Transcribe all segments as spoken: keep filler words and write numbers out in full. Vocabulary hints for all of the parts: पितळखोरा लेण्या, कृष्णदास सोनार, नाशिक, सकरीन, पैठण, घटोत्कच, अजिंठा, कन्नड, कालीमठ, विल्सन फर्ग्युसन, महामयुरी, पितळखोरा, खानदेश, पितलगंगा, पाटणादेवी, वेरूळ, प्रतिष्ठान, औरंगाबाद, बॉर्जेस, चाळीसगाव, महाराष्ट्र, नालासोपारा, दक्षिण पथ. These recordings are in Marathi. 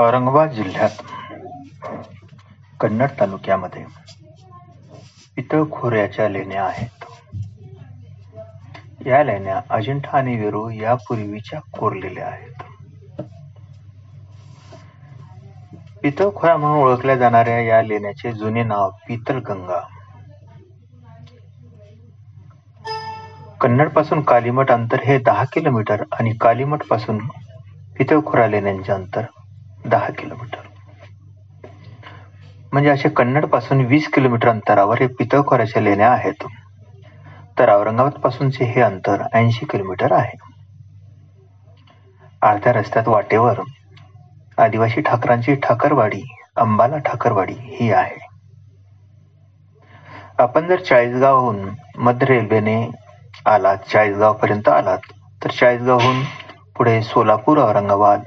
औरंगाबाद जिल्ह्यात कन्नड तालुक्यामध्ये पितळखोऱ्याच्या लेण्या आहेत. या लेण्या अजिंठा आणि वेरूळ यापूर्वीच्या कोरलेल्या आहेत. पितळखोरा म्हणून ओळखल्या जाणाऱ्या या लेण्याचे जुने नाव पितलगंगा. कन्नड पासून कालीमठ अंतर हे दहा किलोमीटर आणि कालीमठ पासून पितळखोरा लेण्यांचे अंतर दहा किलोमीटर, म्हणजे असे कन्नड पासून वीस किलोमीटर अंतरावर हे पितळखोऱ्याच्या लेण्या आहेत. तर औरंगाबाद पासूनचे हे अंतर ऐंशी किलोमीटर आहे. अर्ध्या रस्त्यात वाटेवर आदिवासी ठाकरांची ठाकरवाडी अंबाला ठाकरवाडी ही आहे. आपण जर चाळीसगावहून मध्य रेल्वेने आलात, चाळीसगाव पर्यंत आलात तर चाळीसगावहून पुढे सोलापूर, औरंगाबाद,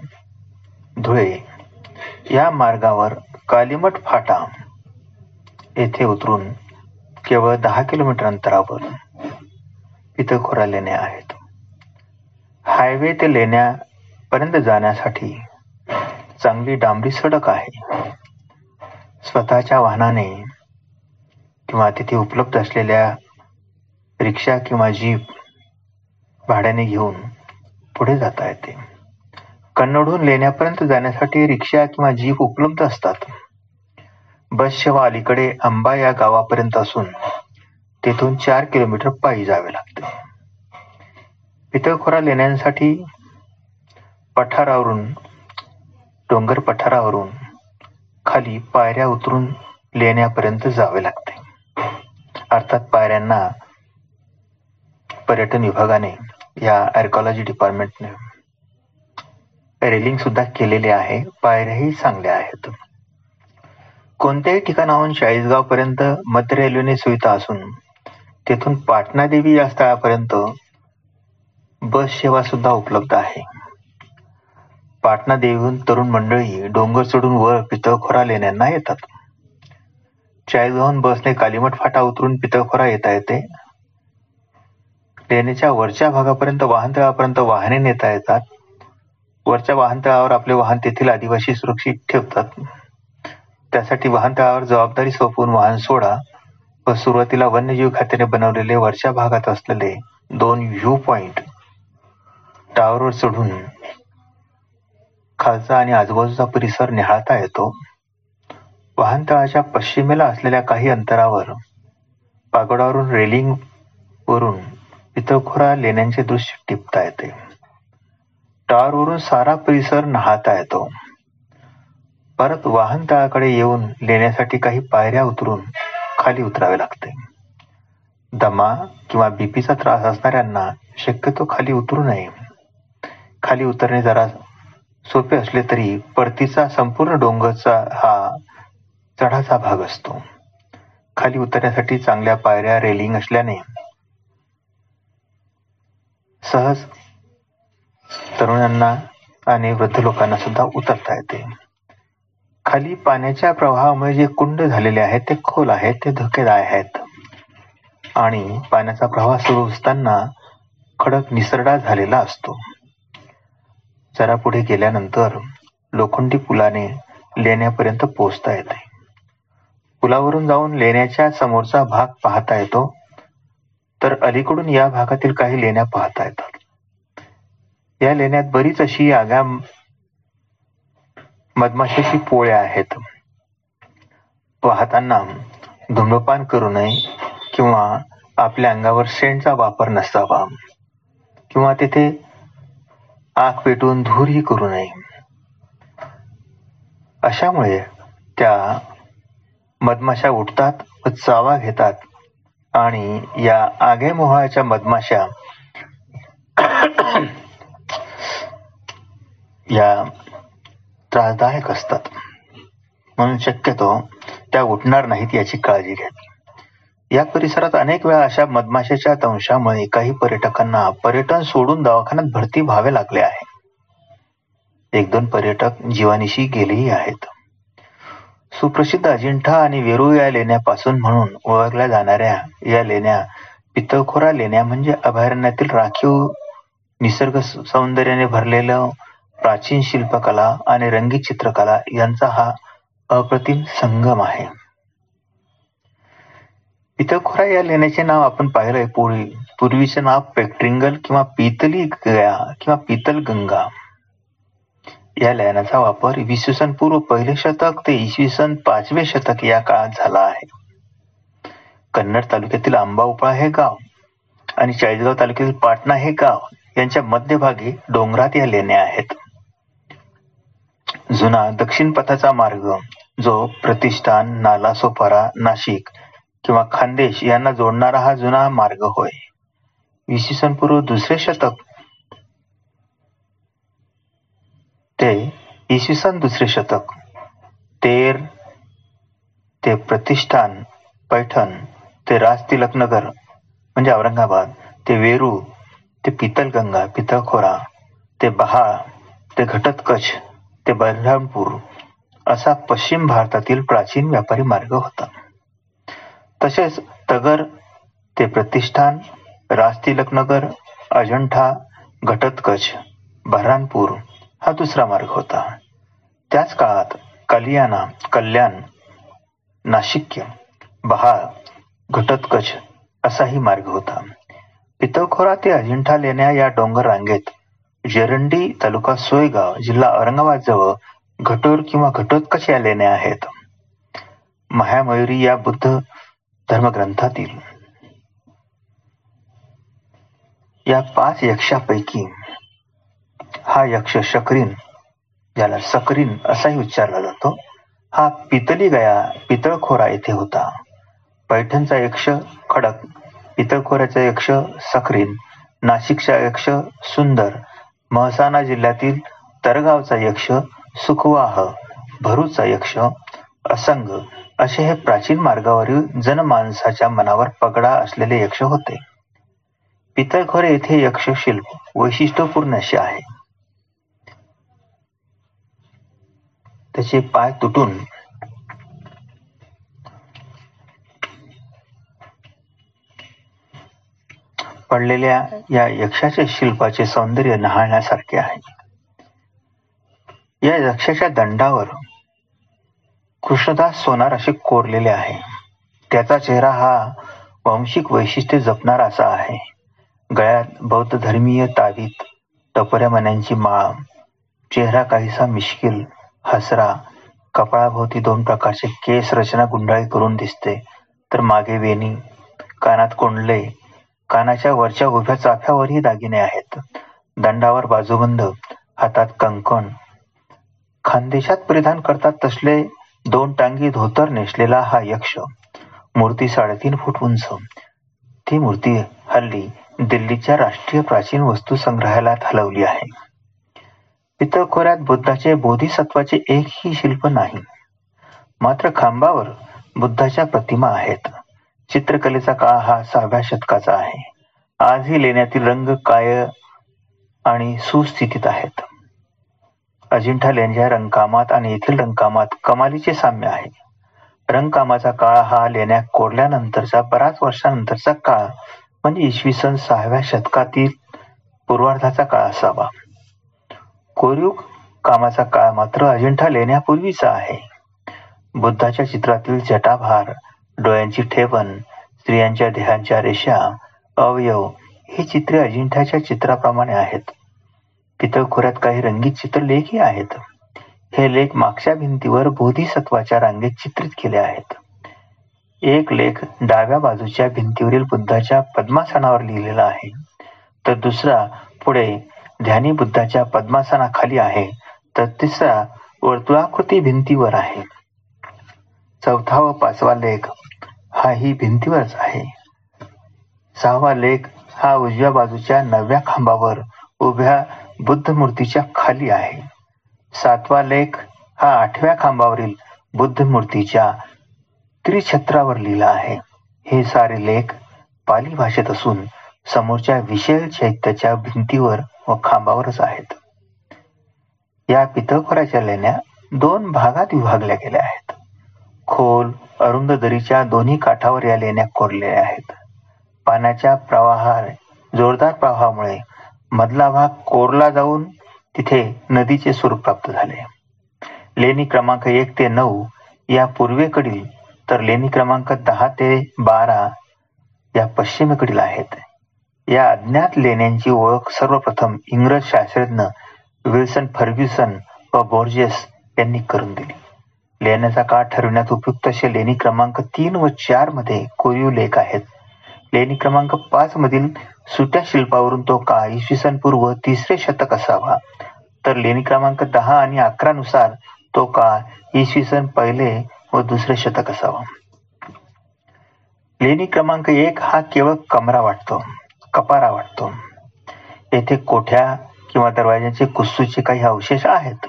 धुळे या मार्गावर कालीमठ फाटा येथे उतरून केवळ दहा किलोमीटर अंतरावर पितळखोरा लेण्या आहेत. हायवे ते लेण्यापर्यंत जाण्यासाठी चांगली डांबरी सडक आहे. स्वतःच्या वाहनाने किंवा तिथे उपलब्ध असलेल्या रिक्षा किंवा जीप भाड्याने घेऊन पुढे जाता येते. कन्नडहून लेण्यापर्यंत जाण्यासाठी रिक्षा किंवा जीप उपलब्ध असतात. बस सेवा अलीकडे आंबा या गावापर्यंत असून तेथून चार किलोमीटर पायी जावे लागते. पितळखोरा लेण्यांसाठी पठारावरून डोंगर पठारावरून खाली पायऱ्या उतरून लेण्यापर्यंत जावे लागते. अर्थात पायऱ्यांना पर्यटन विभागाने या आर्किओलॉजी डिपार्टमेंटने रेलिंग सुद्धा केलेले आहे. पायऱ्याही चांगल्या आहेत. कोणत्याही ठिकाणाहून चाळीसगाव पर्यंत मध्य रेल्वेने सुविधा असून तेथून पाटणादेवी या स्थळापर्यंत बस सेवा सुद्धा उपलब्ध आहे. पाटणादेवीहून तरुण मंडळी डोंगर चढून वर पितळखोरा लेण्यांना येतात. चाळीसगावहून बसने कालीमठ फाटा उतरून पितळखोरा येता येते. लेण्याच्या वरच्या भागापर्यंत वाहनतळापर्यंत वाहने नेता येतात. वरच्या वाहनतळावर आपले वाहन तेथील आदिवासी सुरक्षित ठेवतात. त्यासाठी वाहनतळावर जबाबदारी सोपवून वाहन सोडा व सुरुवातीला वन्यजीव खात्याने बनवलेले वरच्या भागात असलेले दोन व्ह्यू पॉइंट टावरवर चढून खालचा आणि आजूबाजूचा परिसर निहाळता येतो. वाहनतळाच्या पश्चिमेला असलेल्या काही अंतरावर पागोडावरून रेलिंग वरून पितळखोरा लेण्यांचे दृश्य टिपता येते. टावरवरून सारा परिसर नाहता येतो. परत वाहनतळाकडे येऊन लेण्यासाठी काही पायऱ्या उतरून खाली उतरावे लागते. दमा किंवा बीपीचा त्रास असणाऱ्यांना शक्यतो खाली उतरू नये. खाली उतरणे जरा सोपे असले तरी परतीचा संपूर्ण डोंगरचा हा चढाचा भाग असतो. खाली उतरण्यासाठी चांगल्या पायऱ्या रेलिंग असल्याने सहज तरुणांना आणि वृद्ध लोकांना सुद्धा उतरता येते. खाली पाण्याच्या प्रवाहामुळे जे कुंड झालेले आहेत ते खोल आहेत, ते धोकेदायक आहेत आणि पाण्याचा प्रवाह सुरू असताना खडक निसरडा झालेला असतो. जरा पुढे गेल्यानंतर लोखंडी पुलाने लेण्यापर्यंत पोहोचता येते. पुलावरून जाऊन लेण्याच्या समोरचा भाग पाहता येतो. तर अलीकडून या भागातील काही लेण्या पाहता येतात. या लेण्यात बरीच अशी आगा मधमाशाची पोळ्या आहेत. वाहताना धूम्रपान करू नये किंवा आपल्या अंगावर सेंटचा वापर नसावा किंवा तेथे आग पेटून धूरही करू नये. अशामुळे त्या मधमाशा उठतात व चावा घेतात आणि या आगेमोहाच्या मधमाशा या त्रासदायक असतात. म्हणून शक्यतो त्या उठणार नाहीत याची काळजी घ्यावी. या परिसरात अनेक वेळा अशा मधमाशाच्या दंशामुळे काही पर्यटकांना पर्यटन सोडून दवाखान्यात भरती व्हावे लागले आहे. एक दोन पर्यटक जीवानिशी गेलेही आहेत. सुप्रसिद्ध अजिंठा आणि वेरूळ या लेण्यापासून म्हणून ओळखल्या जाणाऱ्या या लेण्या पितळखोरा लेण्या म्हणजे अभयारण्यातील राखीव निसर्ग सौंदर्याने भरलेलं प्राचीन शिल्पकला आणि रंगीत चित्रकला यांचा हा अप्रतिम संगम आहे. पितळखोरा या लेण्याचे नाव आपण पाहिलंय पूर्वी. पूर्वीचे नाव पेट्रिंगल किंवा पितलगंगा किंवा पितलगंगा. या लेण्याचा वापर इसवी सन पूर्व पहिले शतक ते इसवी सन पाचवे शतक या काळात झाला आहे. कन्नड तालुक्यातील आंबाउपाळा हे गाव आणि चाळीसगाव तालुक्यातील पाटणा हे गाव यांच्या मध्यभागी डोंगरात या लेण्या आहेत. जुना दक्षिण पथाचा मार्ग जो प्रतिष्ठान, नालासोपारा, नाशिक किंवा खानदेश यांना जोडणारा हा जुना मार्ग होय. इसवी सन पूर्व दुसरे शतक ते इसवी सन दुसरे शतक तेर ते प्रतिष्ठान, पैठण ते राजतिलकनगर म्हणजे औरंगाबाद ते वेरूळ ते पितलगंगा, पितळखोरा ते बहाळ ते घटतकच ते बलरामपूर असा पश्चिम भारतातील प्राचीन व्यापारी मार्ग होता. तसेच तगर ते प्रतिष्ठान, राजतिलकनगर, अजिंठा, घटतकच, बलरामपूर हा दुसरा मार्ग होता. त्याच काळात कलियाना, कल्याण, नाशिक्य, बहाळ, घटतकच असाही मार्ग होता. पितळखोरा ते अजिंठा लेण्या या डोंगर रांगेत जेरंडी तालुका सोयगाव जिल्हा औरंगाबाद जवळ घटोर किंवा घटोत्कच या लेण्या आहेत. महामयुरी या बुद्ध धर्मग्रंथातील या पाच यक्षापैकी हा यक्ष शकरीन, याला सकरीन असाही उच्चारला जातो, हा पितलीगया पितळखोरा येथे होता. पैठणचा यक्ष खडक, पितळखोऱ्याचा यक्ष सकरीन, नाशिकचा यक्ष सुंदर, महसाणा जिल्ह्यातील तरगावचा यक्ष सुखवाह, भरूचा यक्ष असंग असे हे प्राचीन मार्गावरील जनमानसाच्या मनावर पगडा असलेले यक्ष होते. पितळखोरे येथे यक्षशिल्प वैशिष्ट्यपूर्ण असे आहे. त्याचे पाय तुटून पडलेल्या या यक्षाच्या शिल्पाचे सौंदर्य न्याहाळण्यासारखे आहे. या यक्षाच्या दंडावर कृष्णदास सोनार असे कोरलेले आहे. त्याचा चेहरा हा वांशिक वैशिष्ट्ये जपणारा असा आहे. गळ्यात बौद्ध धर्मीय तावीत, टपोऱ्या मण्यांची माळ, चेहरा काहीसा मिश्किल, हसरा, कपाळाभोवती दोन प्रकारचे केस रचना गुंडाळी करून दिसते, तर मागे वेणी, कानात कोंडले, कानाच्या वरच्या उभ्या चाफ्यावरही दागिने आहेत. दंडावर बाजूबंद, हातात कंकण, खानदेशात परिधान करतात तसले दोन टांगी धोतर नेसलेला हा यक्ष. मूर्ती साडेतीन फूट उंच. ती मूर्ती हल्ली दिल्लीच्या राष्ट्रीय प्राचीन वस्तू संग्रहालयात हलवली आहे. पितळखोऱ्यात बुद्धाचे बोधिसत्वाचे एकही शिल्प नाही, मात्र खांबावर बुद्धाच्या प्रतिमा आहेत. चित्रकलेचा काळ हा सहाव्या शतकाचा आहे. आजही लेण्यातील रंग काय आणि सुस्थितीत आहेत. अजिंठा लेण्याच्या रंगकामात आणि येथील रंगकामात कमालीचे साम्य आहे. रंगकामाचा काळ हा लेण्या कोरल्यानंतरचा बराच वर्षानंतरचा काळ म्हणजे इसवी सन सहाव्या शतकातील पूर्वार्धाचा काळ असावा. कोरीव कामाचा काळ मात्र अजिंठा लेण्यापूर्वीचा आहे. बुद्धाच्या चित्रातील जटाभार, डोळ्यांची ठेवण, स्त्रियांच्या देहांच्या रेषा, अवयव ही चित्रे अजिंठाच्या चित्राप्रमाणे आहेत. पितळखोऱ्यात काही रंगीत चित्रलेखही आहेत. हे लेख मागच्या भिंतीवर बोधिसत्वाच्या रांगेत चित्रित केले आहेत. एक लेख डाव्या बाजूच्या भिंतीवरील बुद्धाच्या पद्मासनावर लिहिलेला आहे, तर दुसरा पुढे ध्यानी बुद्धाच्या पद्मासनाखाली आहे, तर तिसरा वर्तुळाकृती भिंतीवर आहे. चौथा व पाचवा लेख हा ही भिंतीवरच आहे. सहावा लेख हा उजव्या बाजूच्या नवव्या खांबावर उभ्या बुद्ध मूर्तीच्या खाली आहे. सातवा लेख हा आठव्या खांबावरील बुद्ध मूर्तीच्या त्रिछत्रावर लिहिला आहे. हे सारे लेख पाली भाषेत असून समोरच्या विशेष चैत्याच्या भिंतीवर व खांबावरच आहेत. या पितळखोऱ्याच्या लेण्या दोन भागात विभागल्या गेल्या आहेत. खोल अरुंद दरीच्या दोन्ही काठावर या लेण्या कोरलेल्या आहेत. पाण्याच्या प्रवाहार जोरदार प्रवाहामुळे मधला भाग कोरला जाऊन तिथे नदीचे स्वरूप प्राप्त झाले. लेणी क्रमांक एक ते नऊ या पूर्वेकडील तर लेणी क्रमांक दहा ते बारा या पश्चिमेकडील आहेत. या अज्ञात लेण्यांची ओळख सर्वप्रथम इंग्रज शास्त्रज्ञ विल्सन फर्ग्युसन व बॉर्जेस यांनी करून दिली. लेण्याचा काळ ठरविण्यात उपयुक्त असे लेणी क्रमांक तीन व चार मध्ये कोरीव लेख आहेत. लेणी क्रमांक पाच मधील सुट्या शिल्पावरून तो काळ इसवी सन पूर्व तिसरे शतक असावा, तर लेणी क्रमांक दहा आणि अकरा नुसार तो काळ इसवी सन पहिले व दुसरे शतक असावा. लेणी क्रमांक एक हा केवळ कमरा वाटतो कपारा वाटतो. येथे कोठ्या किंवा दरवाजांचे कुस्सूचे काही अवशेष आहेत.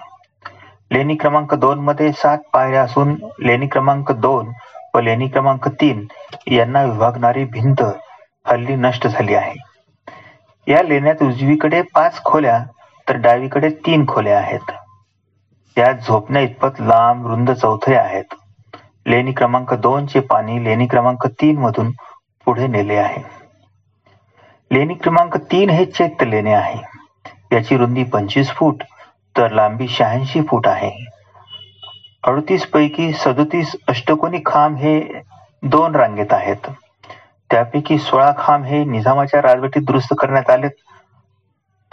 लेणी क्रमांक दोन मध्ये सात पायऱ्या असून लेणी क्रमांक दोन व लेणी क्रमांक तीन यांना विभागणारी भिंत हल्ली नष्ट झाली आहे. या लेण्यात उजवीकडे पाच खोल्या तर डावीकडे तीन खोल्या आहेत. यात झोपण्या इतपत लांब रुंद चौथरे आहेत. लेणी क्रमांक दोन चे पाणी लेणी क्रमांक तीन मधून पुढे नेले आहे. लेणी क्रमांक तीन हे चैत्य लेणे आहे. याची रुंदी पंचवीस फूट तर लांबी शहाऐंशी फूट आहे. अडतीस पैकी सदतीस अष्टकोनी खांब हे दोन रांगेत आहेत. त्यापैकी सोळा खांब हे निजामाच्या राजवटीत दुरुस्त करण्यात आले,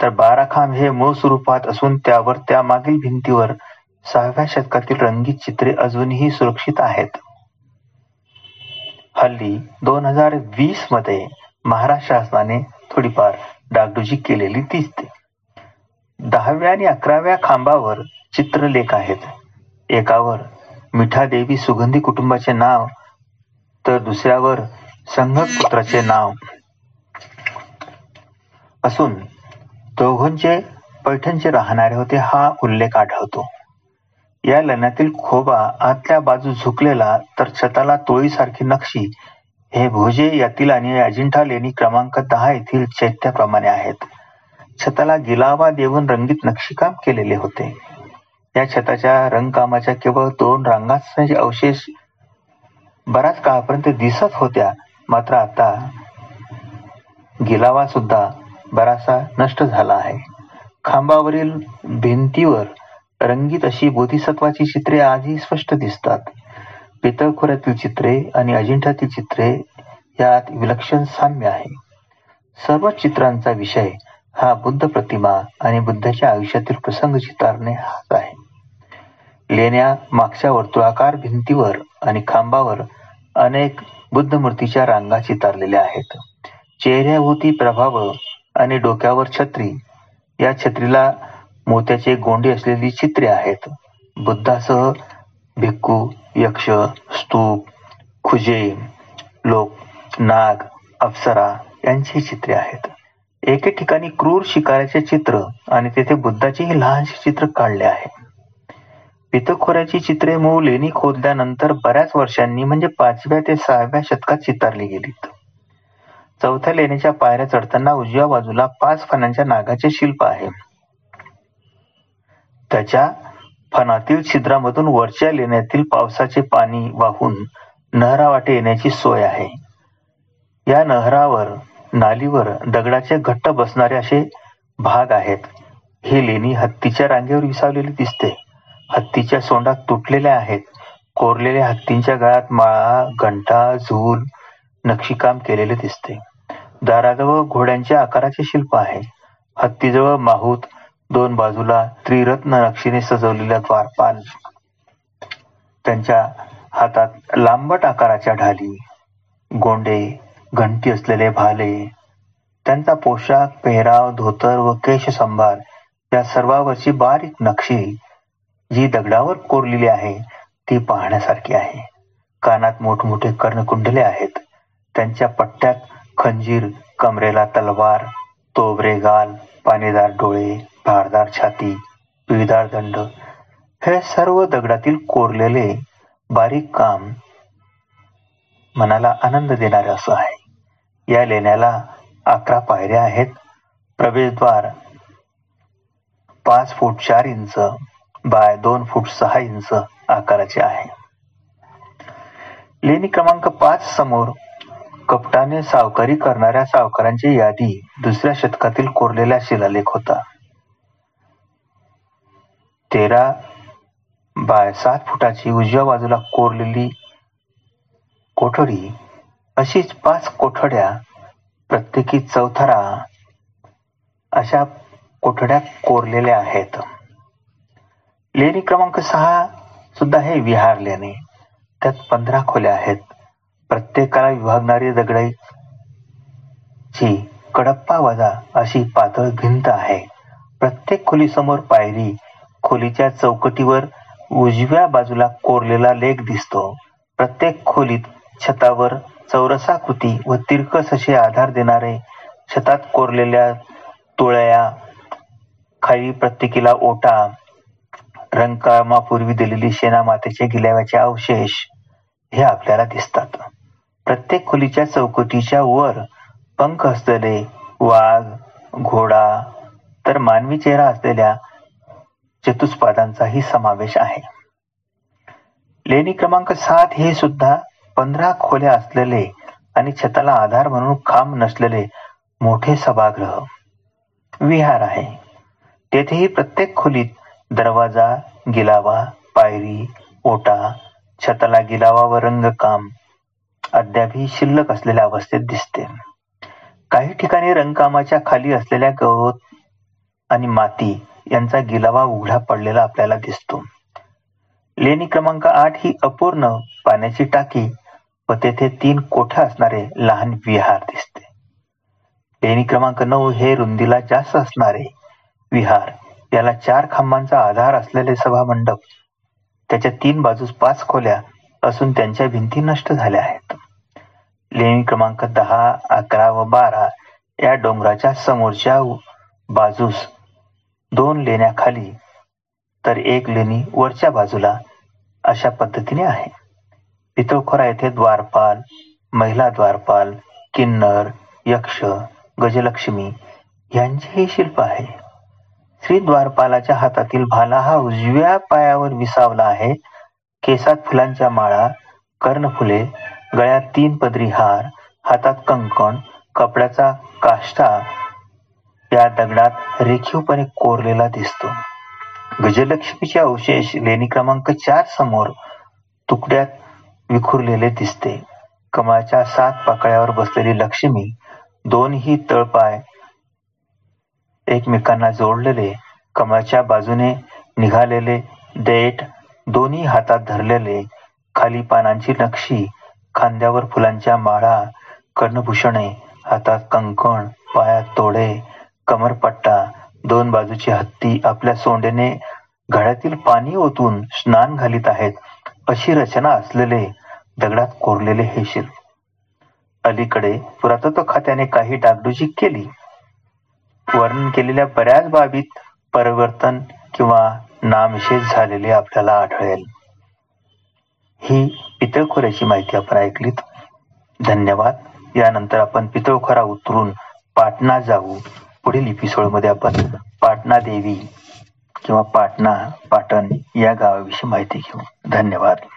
तर बारा खांब हे मूळ स्वरूपात असून त्यावर त्या मागील भिंतीवर सहाव्या शतकातील रंगीत चित्रे अजूनही सुरक्षित आहेत. हल्ली दोन हजार वीस मध्ये महाराष्ट्र शासनाने थोडीफार डागडुजी केलेली दिसते. दहाव्या आणि अकराव्या खांबावर चित्रलेख आहेत. एकावर मिठादेवी सुगंधी कुटुंबाचे नाव तर दुसऱ्यावर संघपुत्राचे नाव असून दोघांचे पैठणचे राहणारे होते हा उल्लेख आढळतो. या लेण्यातील खोबा आतल्या बाजू झुकलेला तर छताला तोळीसारखी नक्षी हे भोजे यातील आणि अजिंठा लेणी क्रमांक दहा येथील चैत्याप्रमाणे आहेत. छताला गिलावा देऊन रंगीत नक्षीकाम केलेले होते. या छताच्या रंगकामाच्या केवळ दोन रंगाचे अवशेष बराच काळापर्यंत दिसत होत्या, मात्र आता गिलावा सुद्धा बरासा नष्ट झाला आहे. खांबावरील भिंतीवर रंगीत अशी बोधिसत्वाची चित्रे आजही स्पष्ट दिसतात. पितळखोऱ्यातील चित्रे आणि अजिंठातील चित्रे यात विलक्षण साम्य आहे. सर्व चित्रांचा विषय हा बुद्ध प्रतिमा आणि बुद्धाच्या आयुष्यातील प्रसंग चितारणे हाच आहे. लेण्या मागच्या वर्तुळाकार भिंतीवर आणि खांबावर अनेक बुद्ध मूर्तीच्या रांगा चितारलेल्या आहेत. चेहऱ्याभोवती प्रभाव आणि डोक्यावर छत्री, या छत्रीला मोत्याचे गोंडे असलेली चित्रे आहेत. बुद्धासह भिक्खू, यक्ष, स्तूप, खुजे, लोक, नाग, अप्सरा यांची चित्रे आहेत. एके ठिकाणी क्रूर शिकाऱ्याचे चित्र आणि तेथे बुद्धाचेही लहानसे चित्र काढले आहे. पितळखोऱ्याची चित्रे मूळ लेणी खोदल्यानंतर बऱ्याच वर्षांनी म्हणजे पाचव्या ते सहाव्या शतकात चितारली गेलीत. चौथ्या लेणीच्या पायऱ्या चढताना उजव्या बाजूला पाच फणांच्या नागाचे शिल्प आहे. त्याच्या फणातील छिद्रामधून वरच्या लेण्यातील पावसाचे पाणी वाहून नहरावाटे येण्याची सोय आहे. या नहरावर नालीवर दगडाचे घट्ट बसणारे असे भाग आहेत. ही लेणी हत्तीच्या रांगेवर विसावलेली दिसते. हत्तीच्या सोंडात तुटलेल्या आहेत. कोरलेल्या हत्तींच्या गळ्यात माळा, घंटा, झूल नक्षीकाम केलेले दिसते. दाराजवळ घोड्यांच्या आकाराचे शिल्प आहे. हत्तीजवळ माहूत, दोन बाजूला त्रिरत्न नक्षीने सजवलेल्या द्वारपाल, त्यांच्या हातात लांबट आकाराच्या ढाली, गोंडे, घंटी असलेले भाले, त्यांचा पोशाख, पेहराव, धोतर व केशसंभार या सर्वावरची बारीक नक्षी जी दगडावर कोरलेली आहे ती पाहण्यासारखी आहे. कानात मोठमोठे कर्णकुंडले आहेत. त्यांच्या पट्ट्यात खंजीर, कमरेला तलवार, तोबरे गाल, पाणीदार डोळे, भारदार छाती, पिळदार दंड हे सर्व दगडातील कोरलेले बारीक काम मनाला आनंद देणारे असं आहे. या लेण्याला अकरा पायऱ्या आहेत. प्रवेशद्वार पाच फूट चार इंच बाय दोन फूट सहा इंच आकाराचे आहे. लेणी क्रमांक पाच समोर कपटाने सावकारी करणाऱ्या सावकारांची यादी दुसऱ्या शतकातील कोरलेला शिलालेख होता. तेरा बाय सात फुटाची उजव्या बाजूला कोरलेली कोठडी, अशीच पाच कोठड्या, प्रत्येकी चौथरा अशा कोठड्या कोरलेल्या आहेत. लेणी क्रमांक सहा सुद्धा हे विहार लेणी. त्यात पंधरा खोल्या आहेत. प्रत्येकाला विभागणारी दगडाची कडप्पा वजा अशी पातळ भिंत आहे. प्रत्येक खोलीसमोर पायरी, खोलीच्या चौकटीवर उजव्या बाजूला कोरलेला लेख दिसतो. प्रत्येक खोलीत छतावर चौरसाकृती व तिरकस असे आधार देणारे छतात कोरलेल्या तुळया, खाली प्रत्येकीला ओटा, रंगकामापूर्वी दिलेली शेणा मातेचे गिलाव्याचे अवशेष हे आपल्याला दिसतात. प्रत्येक खोलीच्या चौकटीच्या वर पंख असलेले वाघ, घोडा तर मानवी चेहरा असलेल्या चतुष्पादांचाही समावेश आहे. लेणी क्रमांक सात हे सुद्धा पंधरा खोल्या असलेले आणि छताला आधार म्हणून खांब नसलेले मोठे सभागृह विहार आहे. तेथेही प्रत्येक खोलीत दरवाजा, गिलावा, पायरी, ओटा, छताला गिलावा व रंगकाम अद्यापही शिल्लक असलेल्या अवस्थेत दिसते. काही ठिकाणी रंगकामाच्या खाली असलेल्या गवत आणि माती यांचा गिलावा उघडा पडलेला आपल्याला दिसतो. लेणी क्रमांक आठ ही अपूर्ण पाण्याची टाकी व तेथे तीन कोठ्या असणारे लहान विहार दिसते. लेणी क्रमांक नऊ हे रुंदीला जास्त असणारे विहार, याला चार खांबांचा आधार असलेले सभामंडप. त्याच्या तीन बाजूस पाच खोल्या असून त्यांच्या भिंती नष्ट झाल्या आहेत. लेणी क्रमांक दहा, अकरा व बारा या डोंगराच्या समोरच्या बाजूस दोन लेण्या खाली तर एक लेणी वरच्या बाजूला अशा पद्धतीने आहे. पितळखोरा येथे द्वारपाल, महिला द्वारपाल, किन्नर, यक्ष, गजलक्ष्मी यांचेही शिल्प आहे. श्री द्वारपालाच्या हातातील भाला हा उजव्या पायावर विसावला आहे. केसात फुलांच्या माळा, कर्णफुले, गळ्यात तीन पदरी हार, हातात कंकण, कपड्याचा काष्टा या दगडात रेखीवपणे कोरलेला दिसतो. गजलक्ष्मीचे अवशेष लेणी क्रमांक चार समोर तुकड्यात विखुरलेले दिसते. कमळाच्या सात पाकळ्यावर बसलेली लक्ष्मी, दोनही तळपाय एकमेकांना जोडलेले, कमळाच्या बाजूने निघालेले देठ, दोन्ही हातात धरलेले, खाली पानांची नक्षी, खांद्यावर फुलांच्या माळा, कर्णभूषणे, हातात कंकण, पायात तोडे, कमरपट्टा, दोन बाजूची हत्ती आपल्या सोंडेने घड्यातील पाणी ओतून स्नान घालीत आहेत अशी रचना असलेले दगडात कोरलेले हे शिल्प. अलीकडे पुरातत्व खात्याने काही डागडुजी केली. वर्णन केलेल्या बऱ्याच बाबीत परिवर्तन किंवा नामशेष झालेले आपल्याला आढळेल. ही पितळखोऱ्याची माहिती आपण ऐकलीत. धन्यवाद. यानंतर आपण पितळखोरा उतरून पाटणा जाऊ. पुढील एपिसोडमध्ये आपण पाटणा देवी किंवा पाटणा, पाटण या गावाविषयी माहिती घेऊ. धन्यवाद.